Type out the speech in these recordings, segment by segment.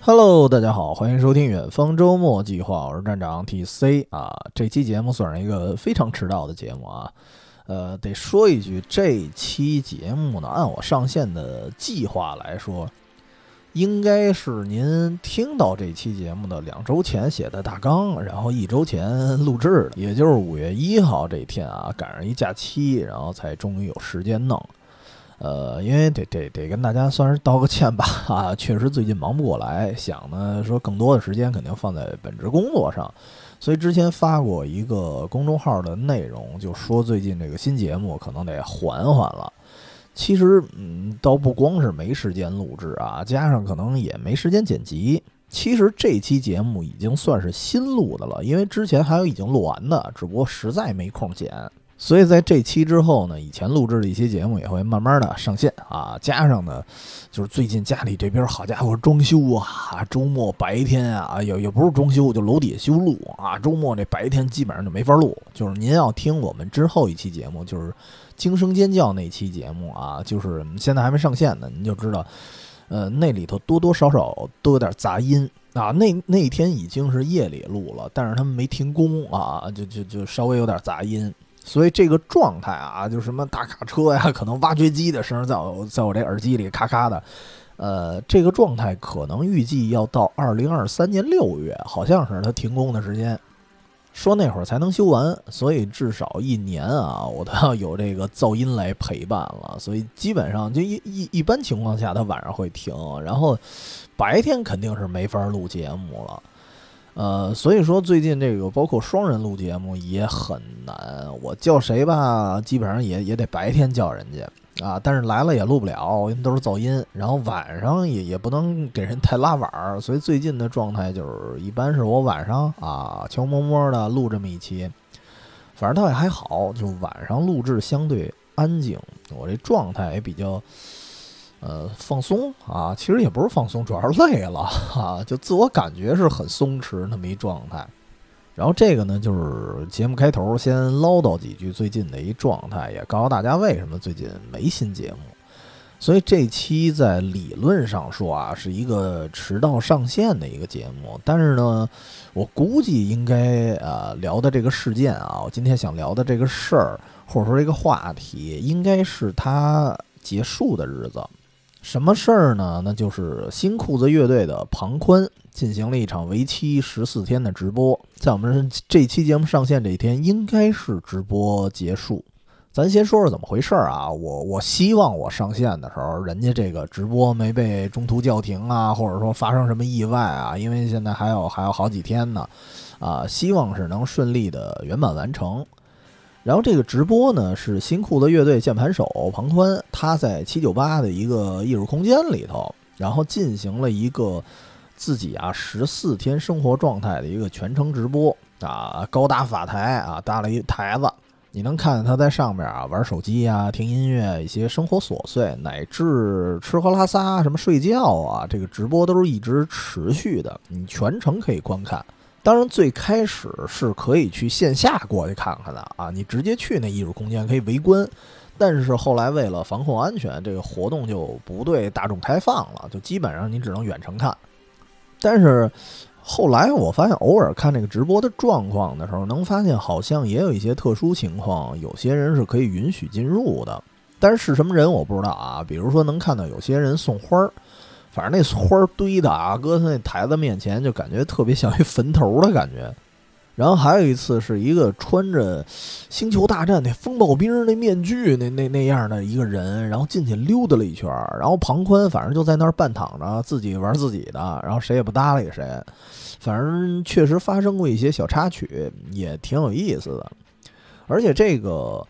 Hello， 大家好，欢迎收听远方周末计划，我是站长 TC 啊。这期节目算是一个非常迟到的节目啊，得说一句，这期节目呢，按我上线的计划来说，应该是您听到这期节目的2周前写的大纲，然后1周前录制的，也就是5月1号这一天啊，赶上一假期，然后才终于有时间弄。因为得跟大家算是道个歉吧啊，确实最近忙不过来，想呢说更多的时间肯定放在本职工作上，所以之前发过一个公众号的内容，就说最近这个新节目可能得缓缓了。其实倒不光是没时间录制啊，加上可能也没时间剪辑。其实这期节目已经算是新录的了，因为之前还有已经录完的，只不过实在没空剪。所以在这期之后呢，以前录制的一些节目也会慢慢的上线啊，加上呢，就是最近家里这边好家伙装修啊，周末白天啊，也不是装修，就楼底下修路啊，周末这白天基本上就没法录。就是您要听我们之后一期节目，就是惊声尖叫那期节目啊，就是现在还没上线呢，您就知道，那里头多多少少都有点杂音。啊，那天已经是夜里录了，但是他们没停工啊，就稍微有点杂音。所以这个状态啊，就是什么大卡车呀，可能挖掘机的声在我这耳机里咔咔的，这个状态可能预计要到2023年6月，好像是它停工的时间，说那会儿才能修完，所以至少1年啊，我都要有这个噪音来陪伴了。所以基本上就一般情况下，它晚上会停，然后白天肯定是没法录节目了。所以说最近这个包括双人录节目也很难，我叫谁吧，基本上也得白天叫人家啊，但是来了也录不了，因为都是噪音，然后晚上也不能给人太拉晚，所以最近的状态就是一般是我晚上啊悄摸摸的录这么一期，反正倒也还好，就晚上录制相对安静，我这状态也比较放松啊，其实也不是放松，主要是累了啊，就自我感觉是很松弛那么一状态。然后这个呢，就是节目开头先唠叨几句最近的一状态，也告诉大家为什么最近没新节目。所以这期在理论上说啊，是一个迟到上线的一个节目，但是呢，我估计应该聊的这个事件啊，我今天想聊的这个事儿，或者说这个话题，应该是它结束的日子。什么事儿呢？那就是新裤子乐队的庞宽进行了一场为期14天的直播，在我们这期节目上线这一天，应该是直播结束。咱先说说怎么回事啊，我希望我上线的时候，人家这个直播没被中途叫停啊，或者说发生什么意外啊，因为现在还有好几天呢，啊，希望是能顺利的圆满完成。然后这个直播呢，是新裤子乐队键盘手庞宽，他在798的一个艺术空间里头，然后进行了一个自己啊14天生活状态的一个全程直播啊，高搭法台啊，搭了一台子，你能看见他在上面啊玩手机啊，听音乐，一些生活琐碎，乃至吃喝拉撒什么睡觉啊，这个直播都是一直持续的，你全程可以观看。当然最开始是可以去线下过去看看的啊，你直接去那艺术空间可以围观，但是后来为了防控安全，这个活动就不对大众开放了，就基本上你只能远程看。但是后来我发现偶尔看这个直播的状况的时候，能发现好像也有一些特殊情况，有些人是可以允许进入的，但是什么人我不知道啊，比如说能看到有些人送花儿，反正那花堆的啊，搁他那台子面前就感觉特别像一坟头的感觉。然后还有一次是一个穿着星球大战那风暴兵那面具那样的一个人，然后进去溜达了一圈，然后庞宽反正就在那儿半躺着自己玩自己的，然后谁也不搭理谁，反正确实发生过一些小插曲，也挺有意思的。而且这个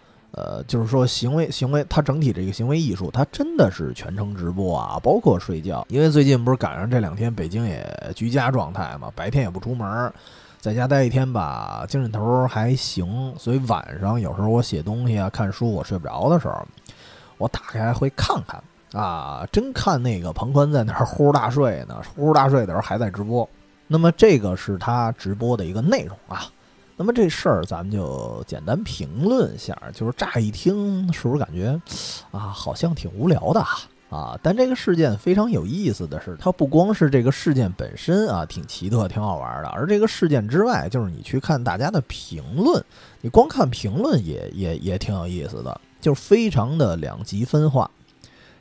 就是说行为，它整体这个行为艺术，它真的是全程直播啊，包括睡觉。因为最近不是赶上这2天北京也居家状态嘛，白天也不出门，在家待一天吧，精神头还行，所以晚上有时候我写东西啊、看书，我睡不着的时候，我打开会看看啊，真看那个庞宽在那儿呼大睡呢，呼大睡的时候还在直播。那么这个是他直播的一个内容啊。那么这事儿咱们就简单评论一下，就是乍一听是不是感觉啊好像挺无聊的 啊,啊，但这个事件非常有意思的是，它不光是这个事件本身啊，挺奇特、挺好玩的，而这个事件之外，就是你去看大家的评论，你光看评论也挺有意思的，就是非常的两极分化。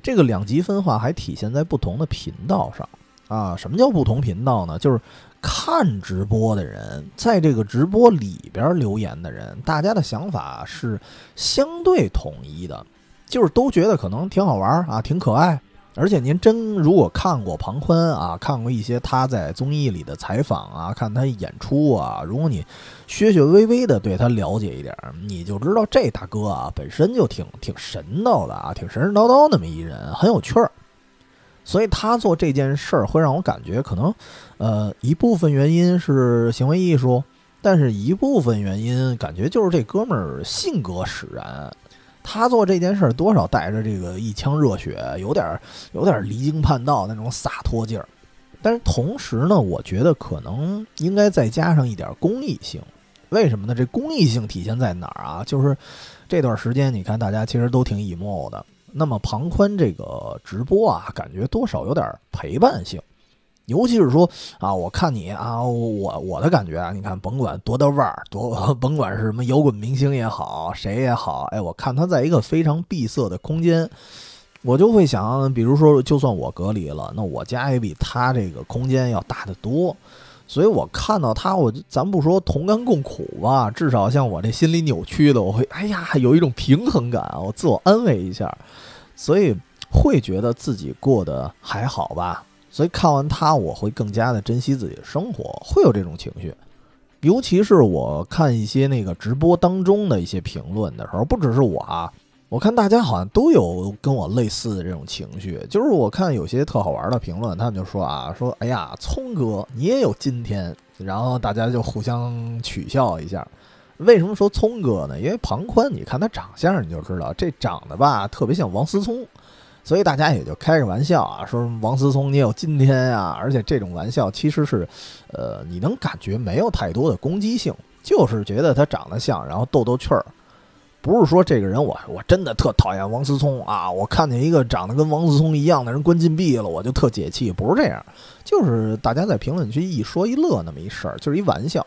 这个两极分化还体现在不同的频道上啊。什么叫不同频道呢？就是看直播的人，在这个直播里边留言的人，大家的想法是相对统一的。就是都觉得可能挺好玩啊，挺可爱，而且您真如果看过庞宽啊，看过一些他在综艺里的采访啊，看他演出啊，如果你学学微微的对他了解一点，你就知道这大哥啊本身就挺神道的啊，挺神神叨叨那么一人，很有趣儿。所以他做这件事儿会让我感觉可能一部分原因是行为艺术，但是一部分原因感觉就是这哥们儿性格使然。他做这件事多少带着这个一腔热血，有点离经叛道那种洒脱劲儿，但是同时呢，我觉得可能应该再加上一点公益性。为什么呢？这公益性体现在哪儿啊？就是这段时间你看大家其实都挺 emo 的，那么庞宽这个直播啊，感觉多少有点陪伴性。尤其是说啊，我看你啊，我的感觉啊，你看甭管多大腕儿，甭管是什么摇滚明星也好，谁也好，哎，我看他在一个非常闭塞的空间，我就会想，比如说，就算我隔离了，那我家也比他这个空间要大得多，所以我看到他，咱不说同甘共苦吧，至少像我这心理扭曲的，我会哎呀有一种平衡感，我自我安慰一下，所以会觉得自己过得还好吧。所以看完他，我会更加的珍惜自己的生活，会有这种情绪。尤其是我看一些那个直播当中的一些评论的时候，不只是我啊，我看大家好像都有跟我类似的这种情绪。就是我看有些特好玩的评论，他们就说啊，说哎呀，聪哥你也有今天，然后大家就互相取笑一下。为什么说聪哥呢？因为庞宽，你看他长相你就知道，这长得吧特别像王思聪。所以大家也就开个玩笑啊，说王思聪你有今天啊，而且这种玩笑其实是，你能感觉没有太多的攻击性，就是觉得他长得像，然后逗逗趣儿，不是说这个人我真的特讨厌王思聪啊，我看见一个长得跟王思聪一样的人关禁闭了，我就特解气，不是这样，就是大家在评论区一说一乐那么一事儿，就是一玩笑。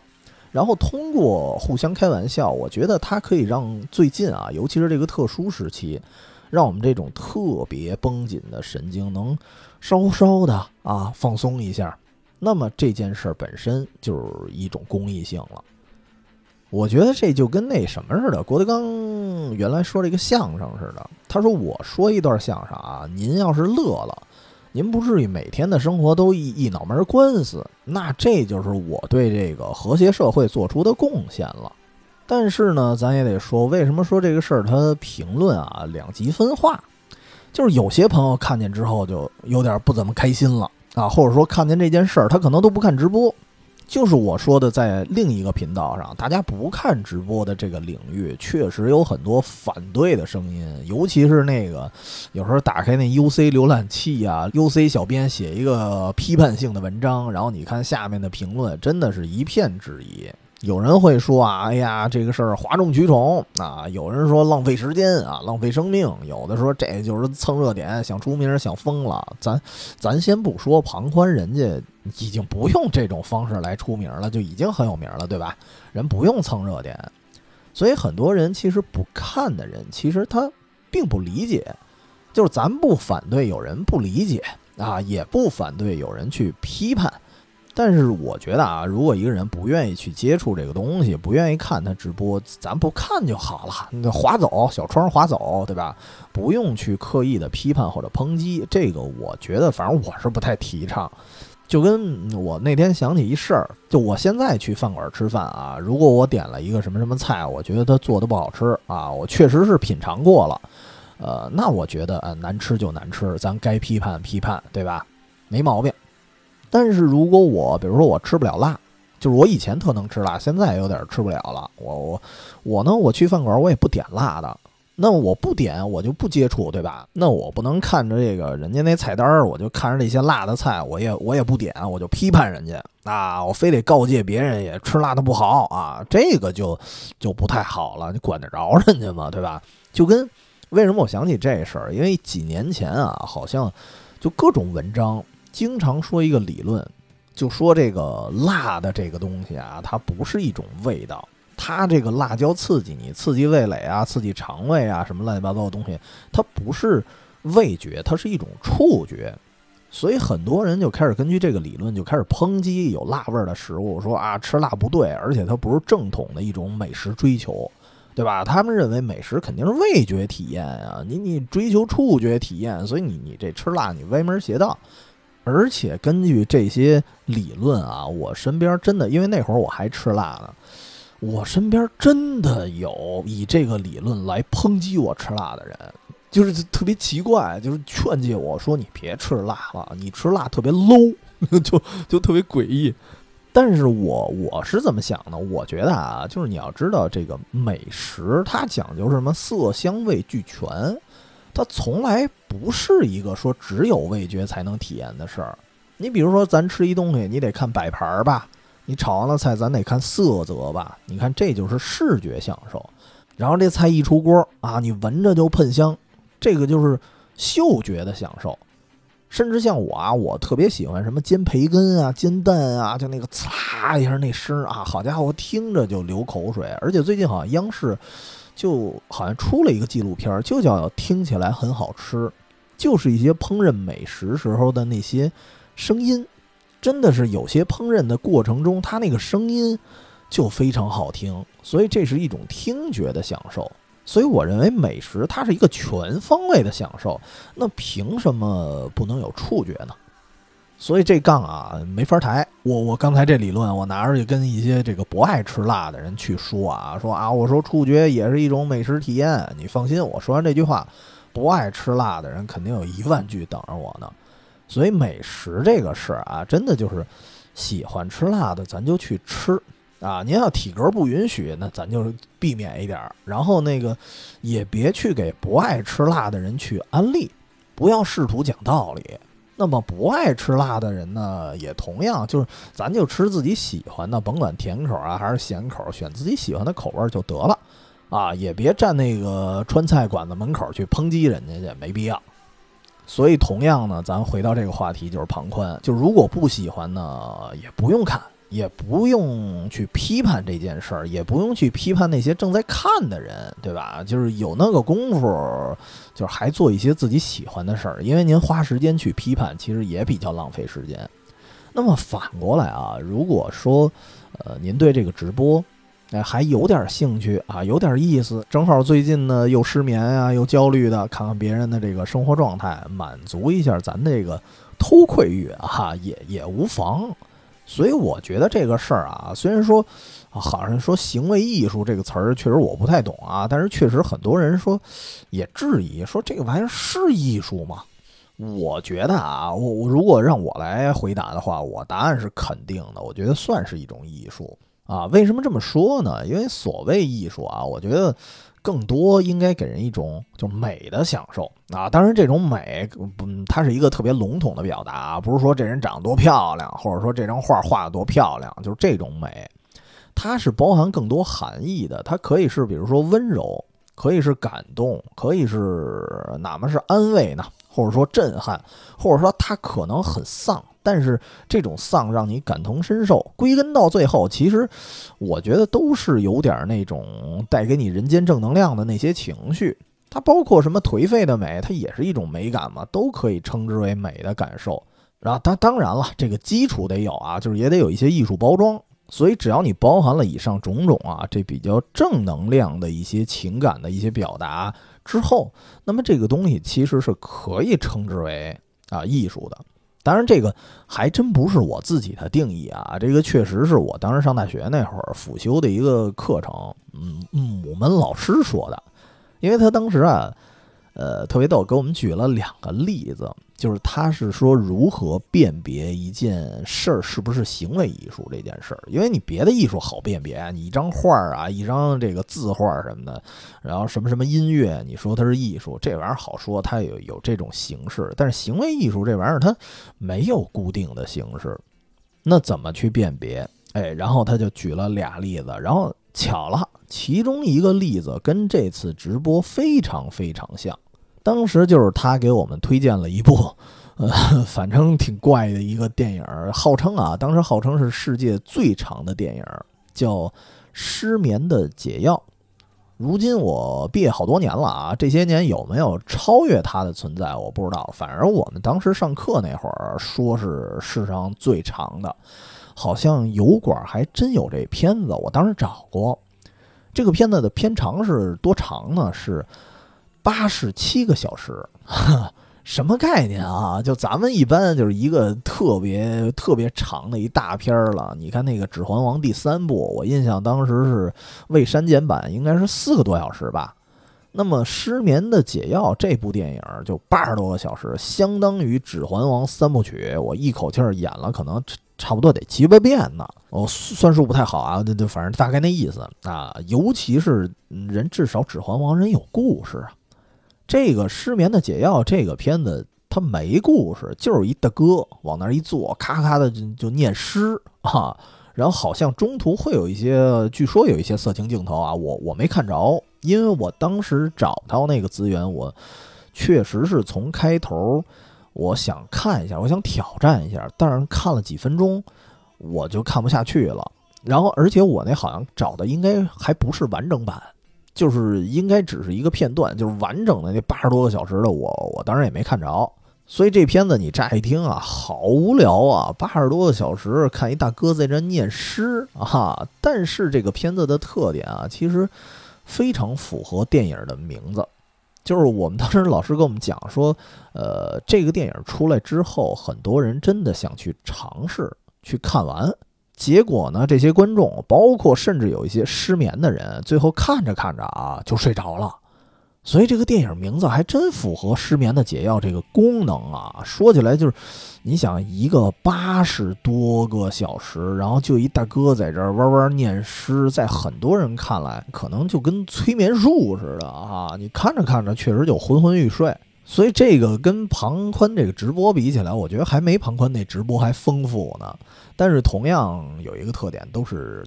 然后通过互相开玩笑，我觉得它可以让最近啊，尤其是这个特殊时期，让我们这种特别绷紧的神经能稍稍的啊放松一下，那么这件事本身就是一种公益性了。我觉得这就跟那什么似的，郭德纲原来说这个相声似的，他说我说一段相声啊，您要是乐了，您不至于每天的生活都一脑门官司，那这就是我对这个和谐社会做出的贡献了。但是呢，咱也得说，为什么说这个事儿他评论啊两极分化，就是有些朋友看见之后就有点不怎么开心了啊，或者说看见这件事儿他可能都不看直播，就是我说的在另一个频道上大家不看直播的这个领域，确实有很多反对的声音，尤其是那个有时候打开那 UC 浏览器啊， UC 小编写一个批判性的文章，然后你看下面的评论真的是一片质疑。有人会说啊，哎呀，这个事儿哗众取宠啊；有人说浪费时间啊，浪费生命；有的说这就是蹭热点，想出名，想疯了。咱先不说庞宽，人家已经不用这种方式来出名了，就已经很有名了，对吧？人不用蹭热点，所以很多人其实不看的人，其实他并不理解。就是咱不反对有人不理解啊，也不反对有人去批判。但是我觉得啊，如果一个人不愿意去接触这个东西，不愿意看他直播，咱不看就好了，划走，小窗划走，对吧？不用去刻意的批判或者抨击，这个我觉得反正我是不太提倡。就跟我那天想起一事儿，就我现在去饭馆吃饭啊，如果我点了一个什么什么菜，我觉得它做的不好吃啊，我确实是品尝过了，那我觉得难吃就难吃，咱该批判批判，对吧？没毛病。但是如果我比如说我吃不了辣，就是我以前特能吃辣，现在有点吃不了了，我呢，我去饭馆我也不点辣的，那我不点我就不接触，对吧？那我不能看着这个人家那菜单，我就看着那些辣的菜，我也不点，我就批判人家啊，我非得告诫别人也吃辣的不好啊，这个就不太好了，你管得着人家吗？对吧？就跟为什么我想起这事儿？因为几年前啊，好像就各种文章经常说一个理论，就说这个辣的这个东西啊，它不是一种味道，它这个辣椒刺激你，刺激味蕾啊，刺激肠胃啊，什么乱七八糟的东西，它不是味觉，它是一种触觉。所以很多人就开始根据这个理论就开始抨击有辣味的食物，说啊吃辣不对，而且它不是正统的一种美食追求，对吧？他们认为美食肯定是味觉体验啊，你追求触觉体验，所以你这吃辣你歪门邪道。而且根据这些理论啊，我身边真的，因为那会儿我还吃辣呢，我身边真的有以这个理论来抨击我吃辣的人。就是特别奇怪，就是劝诫我说你别吃辣了，你吃辣特别 low， 就特别诡异。但是我是怎么想呢？我觉得啊，就是你要知道这个美食它讲究什么色香味俱全，它从来不是一个说只有味觉才能体验的事儿。你比如说咱吃一东西，你得看摆盘吧，你炒完了菜咱得看色泽吧，你看这就是视觉享受。然后这菜一出锅啊，你闻着就喷香，这个就是嗅觉的享受。甚至像我啊，我特别喜欢什么煎培根啊、煎蛋啊，就那个嚓一下那声啊，好家伙，我听着就流口水。而且最近好像央视就好像出了一个纪录片，就叫听起来很好吃，就是一些烹饪美食时候的那些声音，真的是有些烹饪的过程中它那个声音就非常好听，所以这是一种听觉的享受。所以我认为美食它是一个全方位的享受，那凭什么不能有触觉呢？所以这杠啊没法抬。我刚才这理论我拿出去跟一些这个不爱吃辣的人去说啊，说啊我说触觉也是一种美食体验，你放心，我说完这句话，不爱吃辣的人肯定有10000句等着我呢。所以美食这个事啊，真的就是喜欢吃辣的咱就去吃。啊，您要体格不允许，那咱就避免一点，然后那个也别去给不爱吃辣的人去安利，不要试图讲道理。那么不爱吃辣的人呢，也同样就是咱就吃自己喜欢的，甭管甜口啊还是咸口，选自己喜欢的口味就得了。啊，也别站那个川菜馆子门口去抨击人家去，没必要。所以同样呢，咱回到这个话题，就是庞宽，就如果不喜欢呢，也不用看。也不用去批判这件事儿，也不用去批判那些正在看的人，对吧？就是有那个功夫，就是还做一些自己喜欢的事儿，因为您花时间去批判，其实也比较浪费时间。那么反过来啊，如果说，您对这个直播，还有点兴趣啊，有点意思，正好最近呢又失眠啊，又焦虑的，看看别人的这个生活状态，满足一下咱这个偷窥欲啊，也无妨。所以我觉得这个事儿啊，虽然说好像说行为艺术这个词儿确实我不太懂啊，但是确实很多人说也质疑说这个玩意儿是艺术吗？我觉得啊，我如果让我来回答的话，我答案是肯定的，我觉得算是一种艺术啊。为什么这么说呢？因为所谓艺术啊，我觉得更多应该给人一种就美的享受啊，当然这种美，它是一个特别笼统的表达啊，不是说这人长得多漂亮，或者说这张画画得多漂亮，就是这种美，它是包含更多含义的，它可以是比如说温柔，可以是感动，可以是哪怕是安慰呢，或者说震撼，或者说它可能很丧。但是这种丧让你感同身受，归根到最后，其实我觉得都是有点那种带给你人间正能量的那些情绪。它包括什么颓废的美，它也是一种美感嘛，都可以称之为美的感受。然后当然了，这个基础得有啊，就是也得有一些艺术包装。所以只要你包含了以上种种啊，这比较正能量的一些情感的一些表达之后，那么这个东西其实是可以称之为啊艺术的。当然这个还真不是我自己的定义啊，这个确实是我当时上大学那会儿辅修的一个课程，我们老师说的。因为他当时啊特别逗，给我们举了2个例子，就是他是说如何辨别一件事儿是不是行为艺术这件事儿。因为你别的艺术好辨别，你一张画啊，一张这个字画什么的，然后什么什么音乐，你说它是艺术，这玩意儿好说，它有这种形式，但是行为艺术这玩意儿它没有固定的形式，那怎么去辨别？哎，然后他就举了俩例子，然后巧了，其中一个例子跟这次直播非常非常像，当时就是他给我们推荐了一部反正挺怪的一个电影，号称啊，当时号称是世界最长的电影，叫《失眠的解药》。如今我毕业好多年了啊，这些年有没有超越它的存在我不知道，反正我们当时上课那会儿说是世上最长的，好像油管还真有这片子，我当时找过。这个片子的片长是多长呢？是87个小时，什么概念啊？就咱们一般就是一个特别特别长的一大片了。你看那个《指环王》第3部，我印象当时是未删减版，应该是4个多小时吧。那么《失眠的解药》这部电影就80多个小时，相当于《指环王》3部曲，我一口气演了可能差不多得7、8遍呢。哦，算数不太好啊，对，反正大概那意思啊。尤其是人至少《指环王》人有故事啊。这个《失眠的解药》这个片子它没故事，就是一大哥往那儿一坐，咔咔的就念诗啊，然后好像中途会有一些，据说有一些色情镜头啊，我没看着，因为我当时找到那个资源，我确实是从开头我想看一下，我想挑战一下，但是看了几分钟我就看不下去了，然后而且我那好像找的应该还不是完整版。就是应该只是一个片段，就是完整的那80多个小时的我当然也没看着，所以这片子你乍一听啊，好无聊啊，80多个小时看一大哥在这念诗啊。但是这个片子的特点啊，其实非常符合电影的名字，就是我们当时老师跟我们讲说，这个电影出来之后，很多人真的想去尝试去看完。结果呢，这些观众包括甚至有一些失眠的人，最后看着看着啊就睡着了。所以这个电影名字还真符合失眠的解药这个功能啊。说起来就是你想一个80多个小时，然后就一大哥在这儿弯弯念诗，在很多人看来可能就跟催眠术似的啊，你看着看着确实就昏昏欲睡。所以这个跟庞宽这个直播比起来，我觉得还没庞宽那直播还丰富呢。但是同样有一个特点，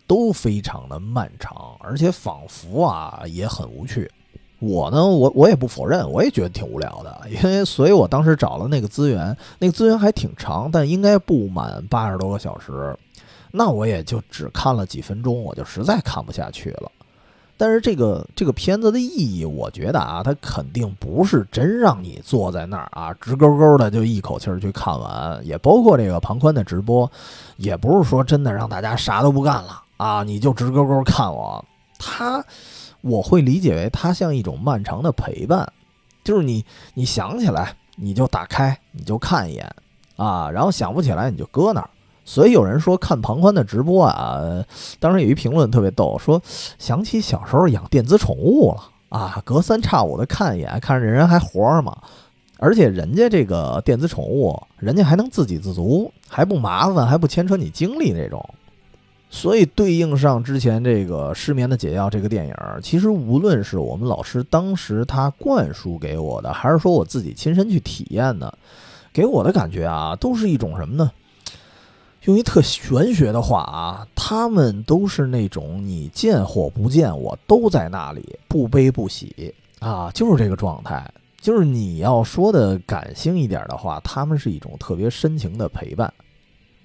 都非常的漫长，而且仿佛啊也很无趣。我呢，我也不否认，我也觉得挺无聊的，因为所以我当时找了那个资源，那个资源还挺长，但应该不满80多个小时。那我也就只看了几分钟，我就实在看不下去了。但是这个片子的意义，我觉得啊，它肯定不是真让你坐在那儿啊，直勾勾的就一口气儿去看完，也包括这个庞宽的直播，也不是说真的让大家啥都不干了啊，你就直勾勾看我。我会理解为它像一种漫长的陪伴，就是你想起来你就打开你就看一眼啊，然后想不起来你就搁那儿。所以有人说看庞宽的直播啊，当时有一评论特别逗，说想起小时候养电子宠物了啊，隔三差五的看一眼，看人还活着吗？而且人家这个电子宠物，人家还能自给自足，还不麻烦，还不牵扯你精力那种。所以对应上之前这个《失眠的解药》这个电影，其实无论是我们老师当时他灌输给我的，还是说我自己亲身去体验的，给我的感觉啊，都是一种什么呢？用一特玄学的话啊，他们都是那种你见或不见我都在那里，不悲不喜啊，就是这个状态。就是你要说的感性一点的话，他们是一种特别深情的陪伴。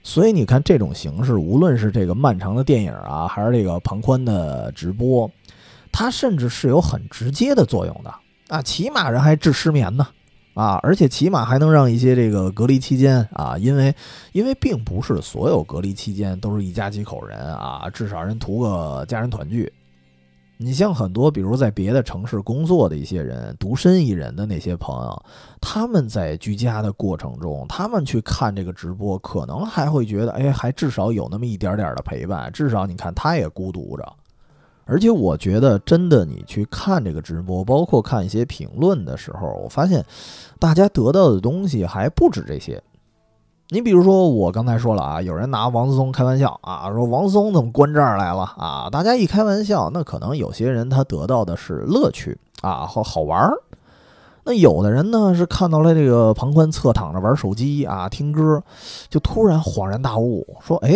所以你看这种形式，无论是这个漫长的电影啊，还是这个庞宽的直播，它甚至是有很直接的作用的啊，起码人还治失眠呢。啊，而且起码还能让一些这个隔离期间啊，因为并不是所有隔离期间都是一家几口人啊，至少人图个家人团聚。你像很多比如在别的城市工作的一些人，独身一人的那些朋友，他们在居家的过程中，他们去看这个直播，可能还会觉得，哎，还至少有那么一点点的陪伴，至少你看他也孤独着。而且我觉得真的你去看这个直播，包括看一些评论的时候，我发现大家得到的东西还不止这些。你比如说我刚才说了啊，有人拿王思聪开玩笑啊，说王思聪怎么关这儿来了啊，大家一开玩笑，那可能有些人他得到的是乐趣啊，好玩儿。那有的人呢是看到了这个庞宽侧躺着玩手机啊，听歌，就突然恍然大悟，说，哎，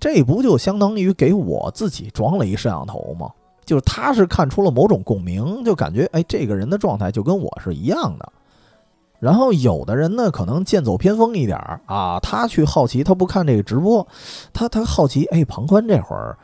这不就相当于给我自己装了一摄像头吗？就是他是看出了某种共鸣，就感觉哎，这个人的状态就跟我是一样的。然后有的人呢，可能剑走偏锋一点啊，他去好奇，他不看这个直播，他好奇，哎，庞宽这会儿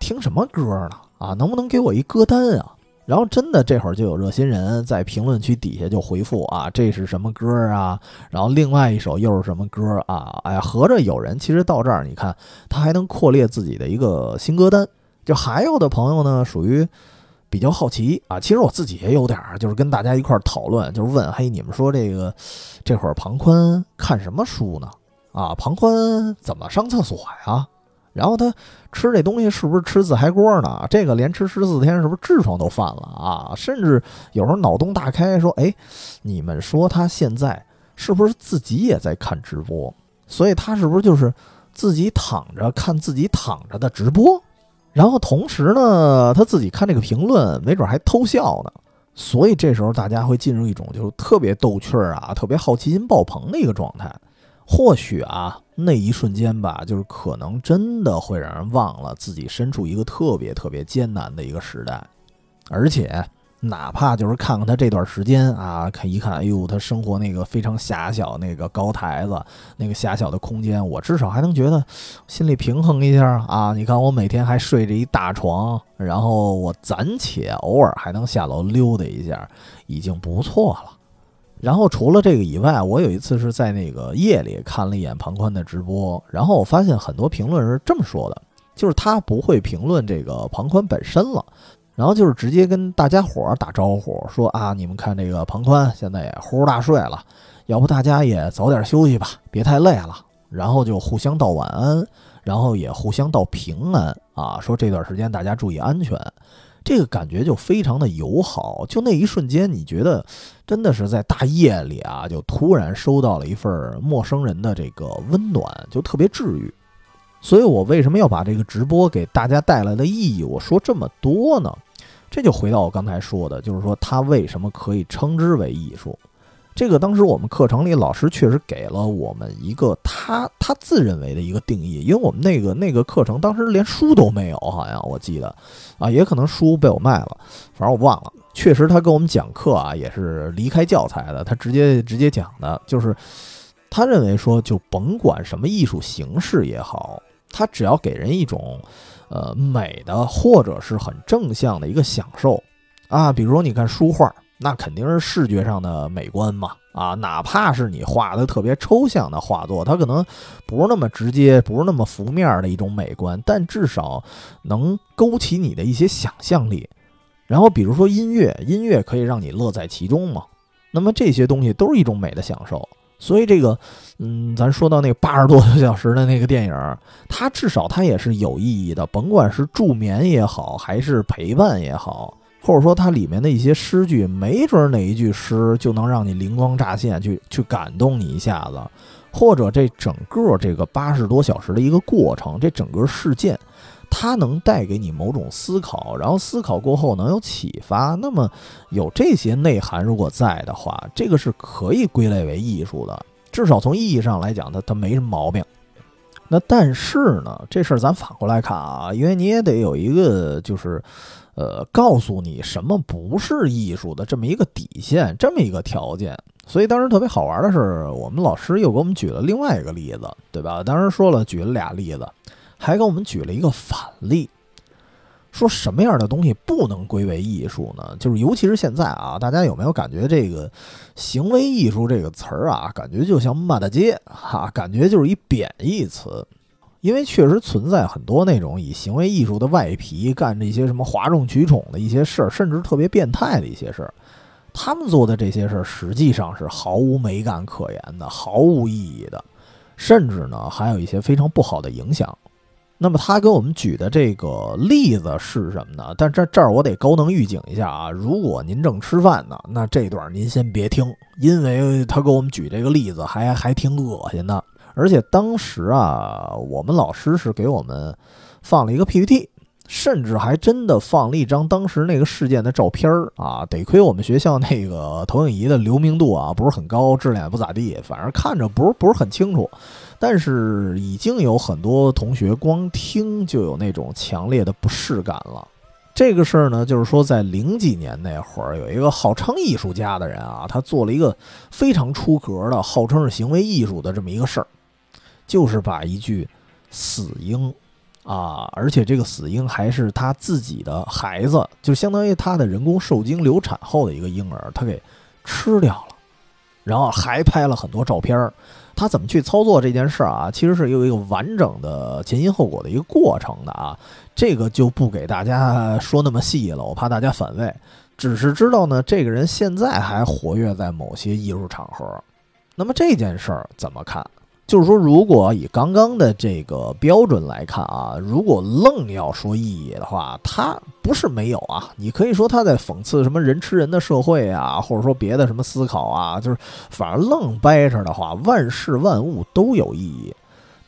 听什么歌呢？啊，能不能给我一歌单啊？然后真的这会儿就有热心人在评论区底下就回复啊，这是什么歌啊？然后另外一首又是什么歌啊？哎，合着有人其实到这儿，你看他还能扩列自己的一个新歌单。就还有的朋友呢，属于比较好奇啊，其实我自己也有点就是跟大家一块讨论，就是问，嘿，你们说这会儿庞宽看什么书呢？啊，庞宽怎么上厕所呀？然后他吃这东西是不是吃自嗨锅呢？这个连吃14天是不是痔疮都犯了啊？甚至有时候脑洞大开说，哎，你们说他现在是不是自己也在看直播？所以他是不是就是自己躺着看自己躺着的直播？然后同时呢，他自己看这个评论，没准还偷笑呢。所以这时候大家会进入一种就是特别逗趣啊，特别好奇心爆棚的一个状态。或许啊，那一瞬间吧，就是可能真的会让人忘了自己身处一个特别特别艰难的一个时代。而且哪怕就是看看他这段时间啊，看一看，哎呦，他生活那个非常狭小那个高台子，那个狭小的空间，我至少还能觉得心里平衡一下啊。你看我每天还睡着一大床，然后我暂且偶尔还能下楼溜达一下，已经不错了。然后除了这个以外，我有一次是在那个夜里看了一眼庞宽的直播，然后我发现很多评论是这么说的，就是他不会评论这个庞宽本身了。然后就是直接跟大家伙打招呼说啊，你们看这个庞宽现在也呼呼大睡了，要不大家也早点休息吧，别太累了。然后就互相道晚安，然后也互相道平安啊，说这段时间大家注意安全。这个感觉就非常的友好，就那一瞬间你觉得真的是在大夜里啊，就突然收到了一份陌生人的这个温暖，就特别治愈。所以我为什么要把这个直播给大家带来的意义我说这么多呢？这就回到我刚才说的，就是说它为什么可以称之为艺术。这个当时我们课程里老师确实给了我们一个他自认为的一个定义，因为我们那个课程当时连书都没有，好像我记得啊，也可能书被我卖了，反正我忘了。确实他跟我们讲课啊也是离开教材的，他直接讲的，就是他认为说就甭管什么艺术形式也好，它只要给人一种美的或者是很正向的一个享受啊。比如说你看书画，那肯定是视觉上的美观嘛啊，哪怕是你画的特别抽象的画作，它可能不是那么直接，不是那么浮面的一种美观，但至少能勾起你的一些想象力。然后比如说音乐可以让你乐在其中嘛，那么这些东西都是一种美的享受。所以这个咱说到那个80多个小时的那个电影，它至少它也是有意义的，甭管是助眠也好，还是陪伴也好，或者说它里面的一些诗句，没准哪一句诗就能让你灵光乍现，去感动你一下子，或者这整个这个80多小时的一个过程，这整个事件它能带给你某种思考，然后思考过后能有启发。那么有这些内涵如果在的话，这个是可以归类为艺术的，至少从意义上来讲它没什么毛病。那但是呢，这事儿咱反过来看啊，因为你也得有一个就是告诉你什么不是艺术的这么一个底线，这么一个条件。所以当时特别好玩的是，我们老师又给我们举了另外一个例子，对吧？当时说了举了俩例子，还给我们举了一个反例，说什么样的东西不能归为艺术呢？就是尤其是现在啊，大家有没有感觉这个行为艺术这个词儿啊，感觉就像骂大街哈，感觉就是一贬义词。因为确实存在很多那种以行为艺术的外皮干着一些什么哗众取宠的一些事儿，甚至特别变态的一些事儿。他们做的这些事儿实际上是毫无美感可言的，毫无意义的，甚至呢还有一些非常不好的影响。那么他给我们举的这个例子是什么呢？但这儿我得高能预警一下啊，如果您正吃饭呢，那这段您先别听，因为他给我们举这个例子还挺恶心的。而且当时啊，我们老师是给我们放了一个 PPT， 甚至还真的放了一张当时那个事件的照片啊。得亏我们学校那个投影仪的流明度啊不是很高，质量也不咋地，反正看着不是很清楚。但是已经有很多同学光听就有那种强烈的不适感了，这个事儿呢，就是说在00几年那会儿，有一个号称艺术家的人啊，他做了一个非常出格的，号称是行为艺术的这么一个事儿，就是把一具死婴啊，而且这个死婴还是他自己的孩子，就相当于他的人工受精流产后的一个婴儿，他给吃掉了，然后还拍了很多照片。他怎么去操作这件事啊，其实是有一个完整的前因后果的一个过程的啊，这个就不给大家说那么细了，我怕大家反胃，只是知道呢，这个人现在还活跃在某些艺术场合。那么这件事儿怎么看？就是说，如果以刚刚的这个标准来看啊，如果愣要说意义的话，它不是没有啊。你可以说它在讽刺什么人吃人的社会啊，或者说别的什么思考啊，就是反正愣掰着的话，万事万物都有意义，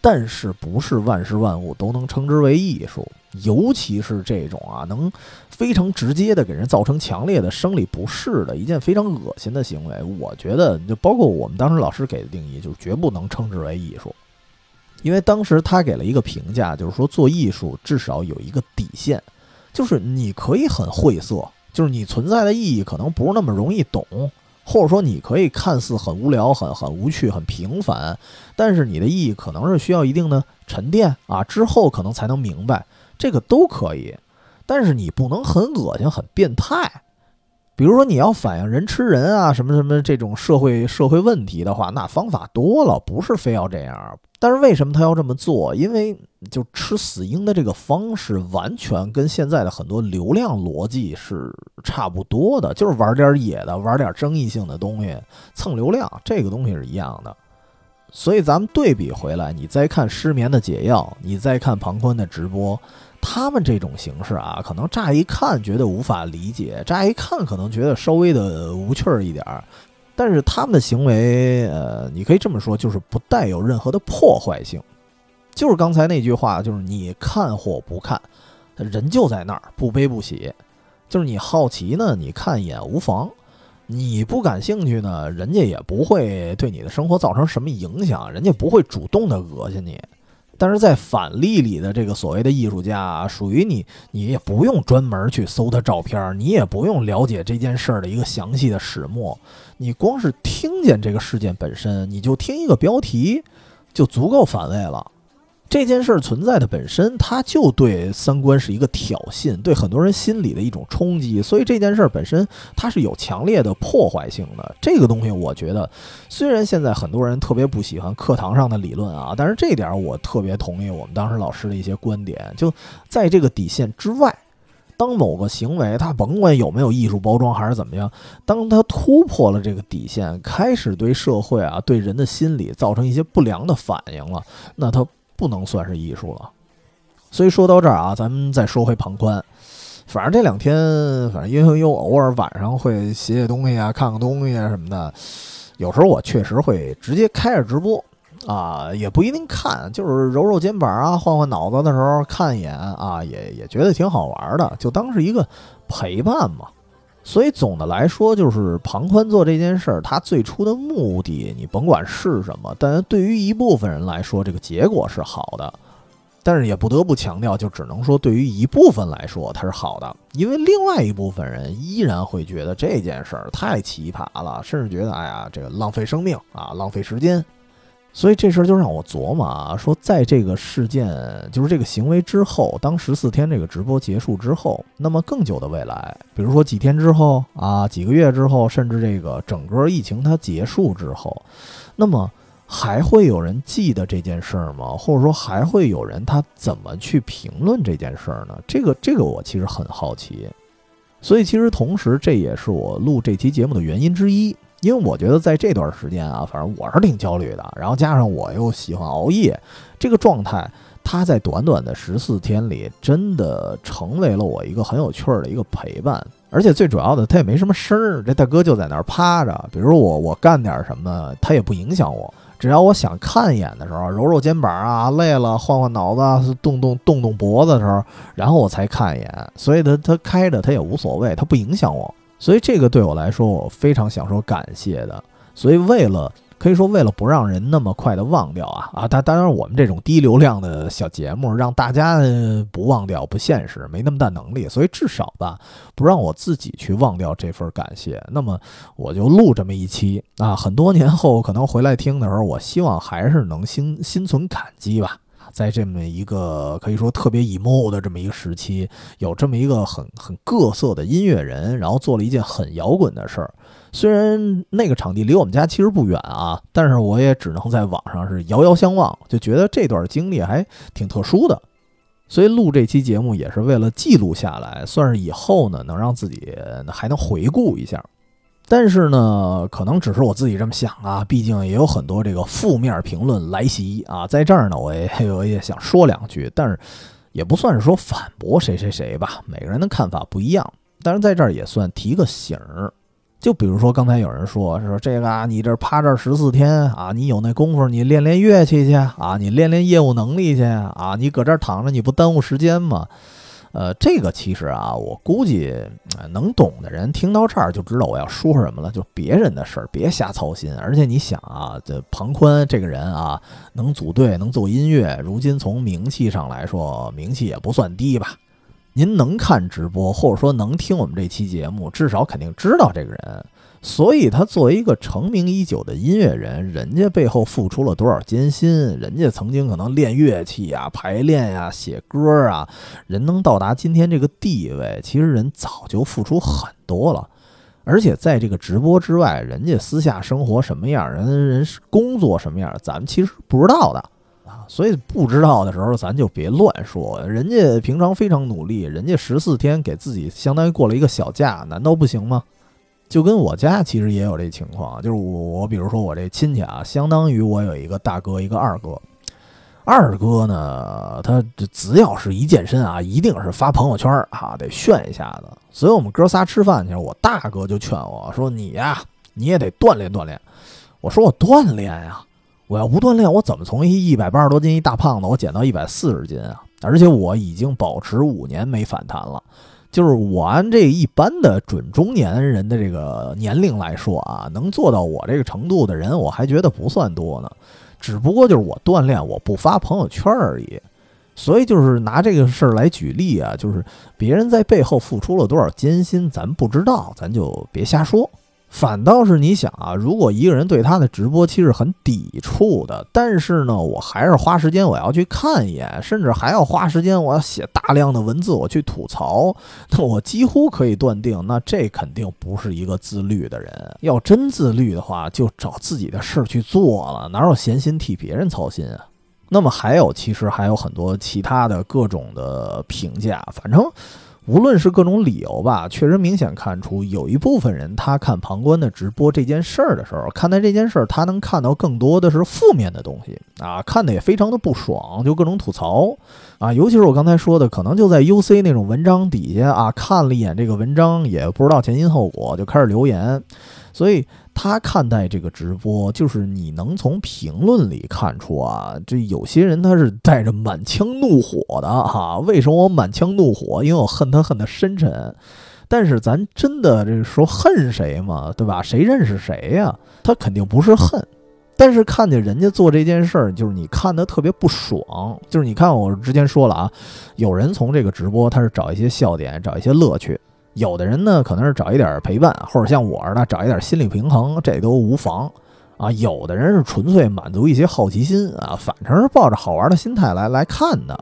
但是不是万事万物都能称之为艺术，尤其是这种啊，能非常直接的给人造成强烈的生理不适的一件非常恶心的行为，我觉得就包括我们当时老师给的定义，就是绝不能称之为艺术。因为当时他给了一个评价，就是说做艺术至少有一个底线，就是你可以很晦涩，就是你存在的意义可能不是那么容易懂，或者说你可以看似很无聊、很无趣、很平凡，但是你的意义可能是需要一定的沉淀啊，之后可能才能明白，这个都可以，但是你不能很恶心、很变态。比如说你要反映人吃人啊，什么什么这种社会问题的话，那方法多了，不是非要这样。但是为什么他要这么做？因为就吃死婴的这个方式完全跟现在的很多流量逻辑是差不多的，就是玩点野的，玩点争议性的东西蹭流量，这个东西是一样的。所以咱们对比回来，你再看失眠的解药，你再看庞坤的直播，他们这种形式啊，可能乍一看觉得无法理解，乍一看可能觉得稍微的无趣一点，但是他们的行为你可以这么说，就是不带有任何的破坏性。就是刚才那句话，就是你看或不看，人就在那儿，不悲不喜。就是你好奇呢，你看一眼无妨，你不感兴趣呢，人家也不会对你的生活造成什么影响，人家不会主动的恶心你。但是在反例里的这个所谓的艺术家啊，属于你也不用专门去搜他照片，你也不用了解这件事儿的一个详细的始末，你光是听见这个事件本身，你就听一个标题就足够反胃了。这件事存在的本身，它就对三观是一个挑衅，对很多人心理的一种冲击，所以这件事本身它是有强烈的破坏性的。这个东西我觉得，虽然现在很多人特别不喜欢课堂上的理论啊，但是这点我特别同意我们当时老师的一些观点，就在这个底线之外，当某个行为它甭管有没有艺术包装还是怎么样，当它突破了这个底线，开始对社会啊，对人的心理造成一些不良的反应了，那它不能算是艺术了。所以说到这儿啊，咱们再说回庞宽。反正这两天，因为偶尔晚上会写写东西啊，看看东西啊什么的。有时候我确实会直接开着直播啊，也不一定看，就是揉揉肩膀啊，换换脑子的时候看一眼啊，也觉得挺好玩的，就当是一个陪伴嘛。所以总的来说，就是庞宽做这件事儿，他最初的目的你甭管是什么，但对于一部分人来说，这个结果是好的。但是也不得不强调，就只能说对于一部分来说它是好的，因为另外一部分人依然会觉得这件事儿太奇葩了，甚至觉得哎呀，这个浪费生命啊，浪费时间。所以这事儿就让我琢磨啊，说在这个事件，就是这个行为之后，当14天这个直播结束之后，那么更久的未来，比如说几天之后啊，几个月之后，甚至这个整个疫情它结束之后，那么还会有人记得这件事儿吗？或者说还会有人他怎么去评论这件事儿呢？这个我其实很好奇。所以其实同时这也是我录这期节目的原因之一，因为我觉得在这段时间啊，反正我是挺焦虑的，然后加上我又喜欢熬夜，这个状态它在短短的14天里真的成为了我一个很有趣儿的一个陪伴。而且最主要的，他也没什么声儿，这大哥就在那儿趴着，比如我干点什么他也不影响我，只要我想看一眼的时候，揉揉肩膀啊，累了换换脑子，动动脖子的时候，然后我才看一眼，所以他开着他也无所谓，他不影响我，所以这个对我来说我非常享受感谢的。所以为了可以说为了不让人那么快的忘掉啊，当然我们这种低流量的小节目让大家不忘掉不现实，没那么大能力，所以至少吧不让我自己去忘掉这份感谢，那么我就录这么一期啊，很多年后可能回来听的时候，我希望还是能心存感激吧。在这么一个可以说特别 emo 的这么一个时期，有这么一个很各色的音乐人，然后做了一件很摇滚的事儿。虽然那个场地离我们家其实不远啊，但是我也只能在网上是遥遥相望，就觉得这段经历还挺特殊的。所以录这期节目也是为了记录下来，算是以后呢能让自己还能回顾一下。但是呢，可能只是我自己这么想啊，毕竟也有很多这个负面评论来袭啊，在这儿呢，我也想说两句，但是也不算是说反驳谁吧，每个人的看法不一样，但是在这儿也算提个醒儿。就比如说刚才有人说这个啊，你这趴这14天啊，你有那功夫你练练乐器去啊，你练练业务能力去啊，你搁这儿躺着你不耽误时间吗？这个其实啊，我估计能懂的人听到这儿就知道我要说什么了，就别人的事儿别瞎操心。而且你想啊，这庞宽这个人啊，能组队能做音乐，如今从名气上来说，名气也不算低吧。您能看直播或者说能听我们这期节目，至少肯定知道这个人，所以他作为一个成名已久的音乐人，人家背后付出了多少艰辛，人家曾经可能练乐器啊，排练啊，写歌啊，人能到达今天这个地位，其实人早就付出很多了。而且在这个直播之外，人家私下生活什么样，人工作什么样，咱们其实不知道的啊，所以不知道的时候咱就别乱说。人家平常非常努力，人家14天给自己相当于过了一个小假，难道不行吗？就跟我家其实也有这情况，就是我比如说我这亲戚啊，相当于我有一个大哥一个二哥呢，他只要是一健身啊，一定是发朋友圈啊，得炫一下子。所以我们哥仨吃饭去，我大哥就劝我说，你呀你也得锻炼锻炼。我说我锻炼呀，我要不锻炼，我怎么从180多斤一大胖子，我减到140斤啊？而且我已经保持5年没反弹了。就是我按这一般的准中年人的这个年龄来说啊，能做到我这个程度的人，我还觉得不算多呢。只不过就是我锻炼，我不发朋友圈而已。所以就是拿这个事儿来举例啊，就是别人在背后付出了多少艰辛，咱不知道，咱就别瞎说。反倒是你想啊，如果一个人对他的直播其实很抵触的，但是呢我还是花时间我要去看一眼，甚至还要花时间我要写大量的文字我去吐槽，那我几乎可以断定，那这肯定不是一个自律的人。要真自律的话，就找自己的事去做了，哪有闲心替别人操心啊？那么还有，其实还有很多其他的各种的评价，反正无论是各种理由吧，确实明显看出有一部分人，他看庞宽的直播这件事儿的时候，看待这件事儿，他能看到更多的是负面的东西啊，看的也非常的不爽，就各种吐槽啊。尤其是我刚才说的，可能就在 UC 那种文章底下啊，看了一眼这个文章也不知道前因后果，就开始留言。所以他看待这个直播，就是你能从评论里看出啊，这有些人他是带着满腔怒火的啊。为什么我满腔怒火？因为我恨他恨得深沉。但是咱真的这说恨谁嘛，对吧？谁认识谁呀？他肯定不是恨。但是看见人家做这件事儿，就是你看得特别不爽。就是你看我之前说了啊，有人从这个直播他是找一些笑点，找一些乐趣。有的人呢可能是找一点陪伴，或者像我呢找一点心理平衡，这都无妨啊。有的人是纯粹满足一些好奇心啊，反正是抱着好玩的心态来看的。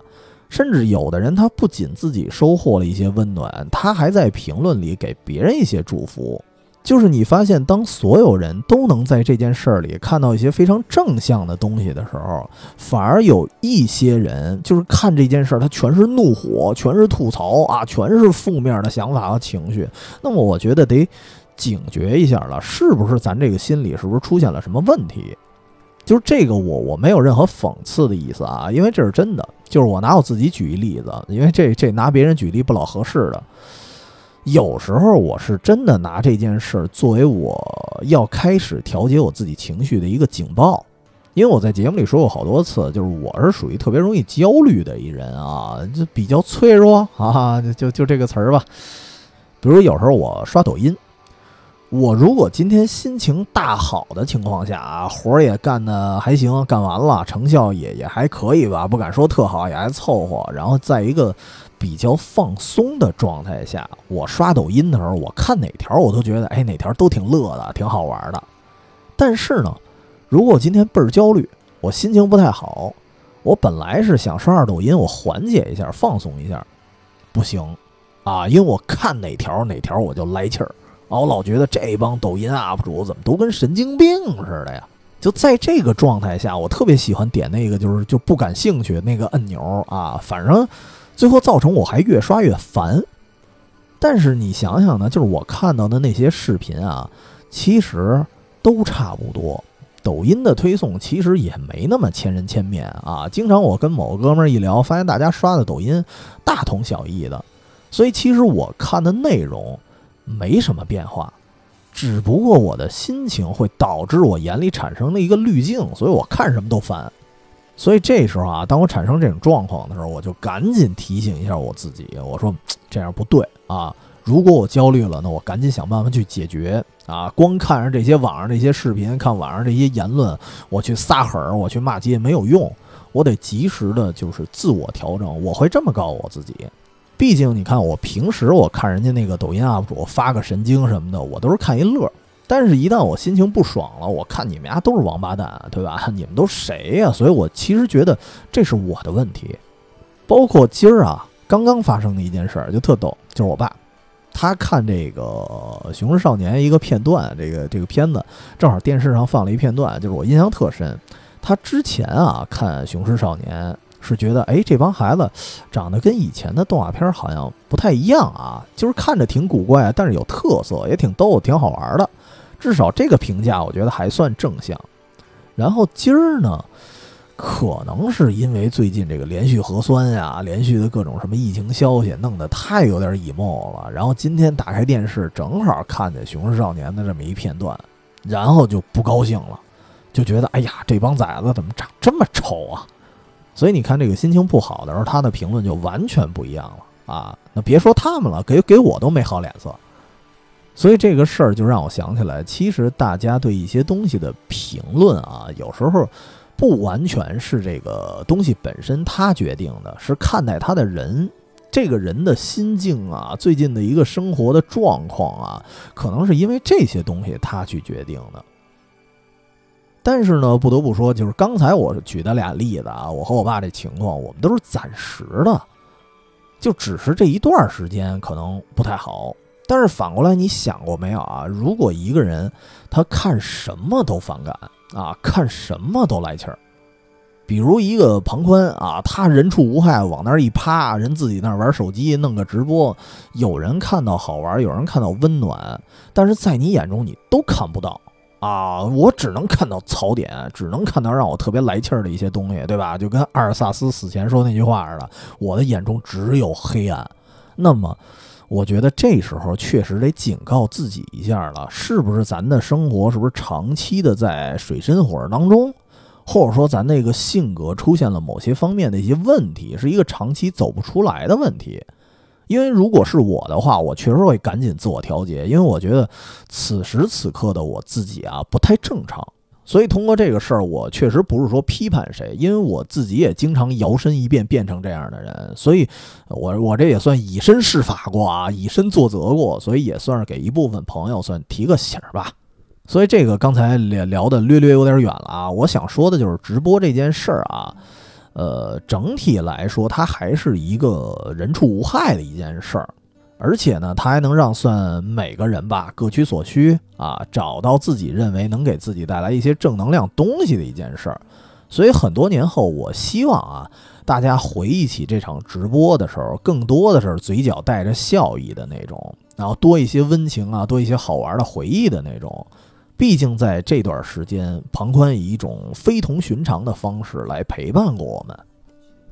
甚至有的人他不仅自己收获了一些温暖，他还在评论里给别人一些祝福。就是你发现，当所有人都能在这件事儿里看到一些非常正向的东西的时候，反而有一些人就是看这件事儿，他全是怒火，全是吐槽啊，全是负面的想法和情绪。那么我觉得得警觉一下了，是不是咱这个心理是不是出现了什么问题？就是这个我没有任何讽刺的意思啊，因为这是真的。就是我拿我自己举一例子，因为这拿别人举例不老合适的。有时候我是真的拿这件事作为我要开始调节我自己情绪的一个警报，因为我在节目里说过好多次，就是我是属于特别容易焦虑的一人啊，就比较脆弱啊，就这个词儿吧。比如有时候我刷抖音，我如果今天心情大好的情况下啊，活儿也干的还行，干完了成效也还可以吧，不敢说特好，也还凑合。然后在一个比较放松的状态下，我刷抖音的时候，我看哪条我都觉得，哎，哪条都挺乐的，挺好玩的。但是呢，如果今天倍儿焦虑，我心情不太好，我本来是想刷抖音，我缓解一下，放松一下，不行啊，因为我看哪条我就来气儿。我老觉得这帮抖音 UP 主怎么都跟神经病似的呀！就在这个状态下，我特别喜欢点那个就不感兴趣那个按钮啊，反正最后造成我还越刷越烦。但是你想想呢，就是我看到的那些视频啊，其实都差不多。抖音的推送其实也没那么千人千面啊，经常我跟某哥们一聊，发现大家刷的抖音大同小异的，所以其实我看的内容没什么变化，只不过我的心情会导致我眼里产生了一个滤镜，所以我看什么都烦。所以这时候啊，当我产生这种状况的时候，我就赶紧提醒一下我自己，我说这样不对啊！如果我焦虑了，那我赶紧想办法去解决啊！光看着这些网上这些视频，看网上这些言论，我去撒狠，我去骂街没有用，我得及时的就是自我调整。我会这么告诉我自己。毕竟你看，我平时我看人家那个抖音 UP 主发个神经什么的，我都是看一乐。但是，一旦我心情不爽了，我看你们家都是王八蛋，对吧？你们都谁呀？所以我其实觉得这是我的问题。包括今儿啊，刚刚发生的一件事就特逗，就是我爸，他看这个《雄狮少年》一个片段，这个片子正好电视上放了一片段，就是我印象特深。他之前啊看《雄狮少年》。是觉得哎，这帮孩子长得跟以前的动画片好像不太一样啊，就是看着挺古怪，但是有特色，也挺逗，挺好玩的。至少这个评价我觉得还算正向。然后今儿呢，可能是因为最近这个连续核酸呀，连续的各种什么疫情消息，弄得太有点emo了。然后今天打开电视，正好看见《雄狮少年》的这么一片段，然后就不高兴了，就觉得哎呀，这帮崽子怎么长这么丑啊！所以你看，这个心情不好的时候，他的评论就完全不一样了啊！那别说他们了，给我都没好脸色。所以这个事儿就让我想起来，其实大家对一些东西的评论啊，有时候不完全是这个东西本身他决定的，是看待他的人，这个人的心境啊，最近的一个生活的状况啊，可能是因为这些东西他去决定的。但是呢，不得不说，就是刚才我举的俩例子啊，我和我爸这情况，我们都是暂时的，就只是这一段时间可能不太好。但是反过来，你想过没有啊？如果一个人他看什么都反感啊，看什么都来气儿，比如一个庞宽啊，他人畜无害，往那儿一趴，人自己那儿玩手机，弄个直播，有人看到好玩，有人看到温暖，但是在你眼中你都看不到。啊，我只能看到槽点，只能看到让我特别来气儿的一些东西，对吧？就跟阿尔萨斯死前说那句话似的，我的眼中只有黑暗。那么，我觉得这时候确实得警告自己一下了，是不是咱的生活是不是长期的在水深火热当中，或者说咱那个性格出现了某些方面的一些问题，是一个长期走不出来的问题。因为如果是我的话，我确实会赶紧自我调节，因为我觉得此时此刻的我自己啊不太正常，所以通过这个事儿，我确实不是说批判谁，因为我自己也经常摇身一变变成这样的人，所以我这也算以身试法过啊，以身作则过，所以也算是给一部分朋友算提个醒吧。所以这个刚才聊的略有点远了啊，我想说的就是直播这件事儿啊。整体来说，它还是一个人畜无害的一件事儿，而且呢，它还能让算每个人吧，各取所需啊，找到自己认为能给自己带来一些正能量东西的一件事儿。所以很多年后，我希望啊，大家回忆起这场直播的时候，更多的是嘴角带着笑意的那种，然后多一些温情啊，多一些好玩的回忆的那种。毕竟在这段时间，庞宽以一种非同寻常的方式来陪伴过我们。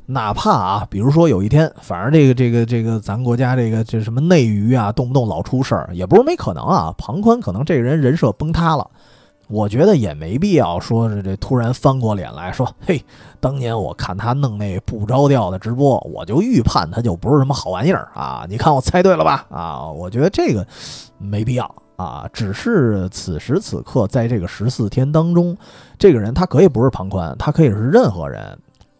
哪怕啊，比如说有一天，反正这个咱国家这什么内娱啊，动不动老出事儿，也不是没可能啊。庞宽可能这个人设崩塌了，我觉得也没必要说这突然翻过脸来说，嘿，当年我看他弄那不着调的直播，我就预判他就不是什么好玩意儿啊。你看我猜对了吧？啊，我觉得这个没必要。啊，只是此时此刻在这个14天当中，这个人他可以不是庞宽，他可以是任何人，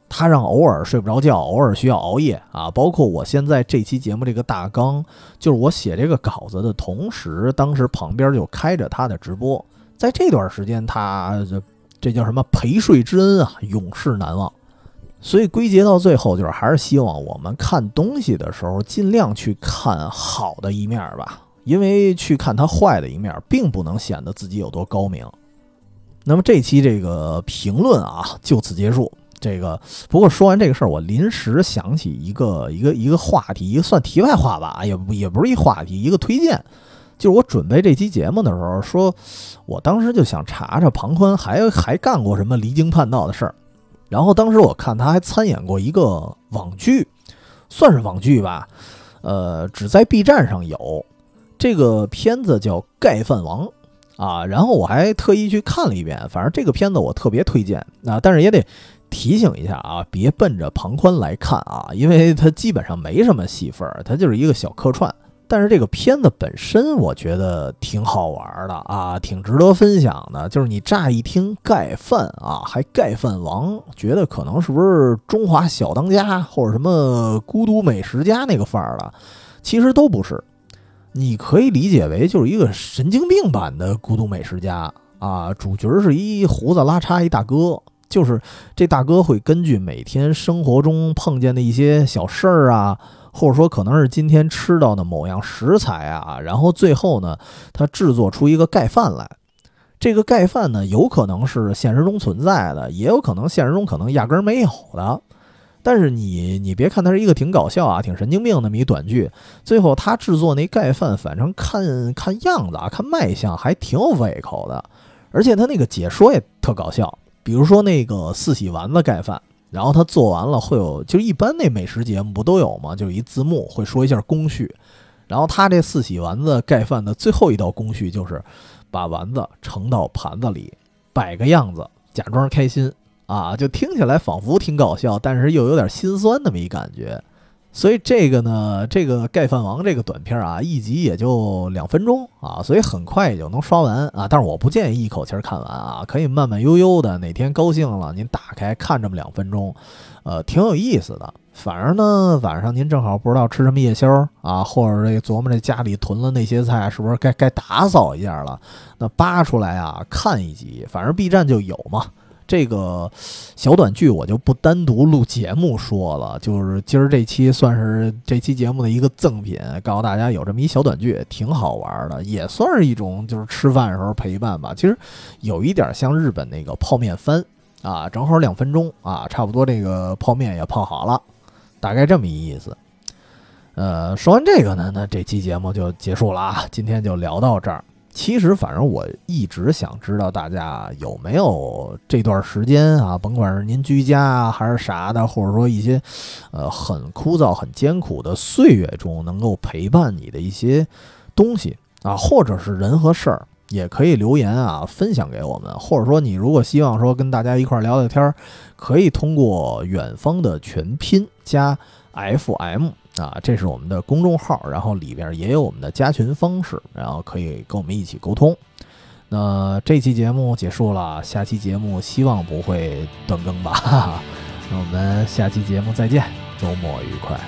他让偶尔睡不着觉，偶尔需要熬夜啊。包括我现在这期节目这个大纲，就是我写这个稿子的同时，当时旁边就开着他的直播，在这段时间他这叫什么陪睡之恩啊，永世难忘。所以归结到最后，就是还是希望我们看东西的时候尽量去看好的一面吧，因为去看它坏的一面并不能显得自己有多高明。那么这期这个评论啊就此结束。这个不过说完这个事儿，我临时想起一个话题，一个算题外话吧，也不是一话题，一个推荐。就是我准备这期节目的时候说，我当时就想查查庞宽还干过什么离经叛道的事儿。然后当时我看他还参演过一个网剧，算是网剧吧，只在 B 站上有。这个片子叫《盖饭王》啊，然后我还特意去看了一遍，反正这个片子我特别推荐啊，但是也得提醒一下啊，别奔着庞宽来看啊，因为他基本上没什么戏份，他就是一个小客串。但是这个片子本身我觉得挺好玩的啊，挺值得分享的。就是你乍一听盖饭啊，还盖饭王，觉得可能是不是中华小当家或者什么孤独美食家那个范儿了，其实都不是。你可以理解为就是一个神经病版的孤独美食家啊，主角是一胡子拉碴一大哥。就是这大哥会根据每天生活中碰见的一些小事儿啊，或者说可能是今天吃到的某样食材啊，然后最后呢他制作出一个盖饭来。这个盖饭呢有可能是现实中存在的，也有可能现实中可能压根儿没有的。但是你别看它是一个挺搞笑啊挺神经病的那么一短剧，最后他制作那盖饭反正看样子啊看卖相还挺有胃口的，而且他那个解说也特搞笑。比如说那个四喜丸子盖饭，然后他做完了会有，就一般那美食节目不都有吗？就是一字幕会说一下工序，然后他这四喜丸子盖饭的最后一道工序就是把丸子盛到盘子里，摆个样子，假装开心啊，就听起来仿佛挺搞笑，但是又有点心酸那么一感觉。所以这个呢，这个盖饭王这个短片啊，一集也就2分钟啊，所以很快也就能刷完啊。但是我不建议一口气看完啊，可以慢慢悠悠的，哪天高兴了您打开看这么2分钟，挺有意思的。反正呢，晚上您正好不知道吃什么夜宵啊，或者这琢磨这家里囤了那些菜是不是该打扫一下了，那扒出来啊看一集，反正 B 站就有嘛。这个小短剧我就不单独录节目说了，就是今儿这期算是这期节目的一个赠品，告诉大家有这么一小短剧，挺好玩的，也算是一种就是吃饭的时候陪伴吧。其实有一点像日本那个泡面番啊，正好2分钟啊，差不多这个泡面也泡好了，大概这么一意思。说完这个呢，那这期节目就结束了啊，今天就聊到这儿。其实反正我一直想知道大家有没有这段时间啊，甭管是您居家啊还是啥的，或者说一些很枯燥很艰苦的岁月中能够陪伴你的一些东西啊，或者是人和事儿，也可以留言啊分享给我们。或者说你如果希望说跟大家一块聊聊天，可以通过远方的全拼加 FM啊，这是我们的公众号，然后里边也有我们的加群方式，然后可以跟我们一起沟通。那这期节目结束了，下期节目希望不会断更吧。那我们下期节目再见，周末愉快。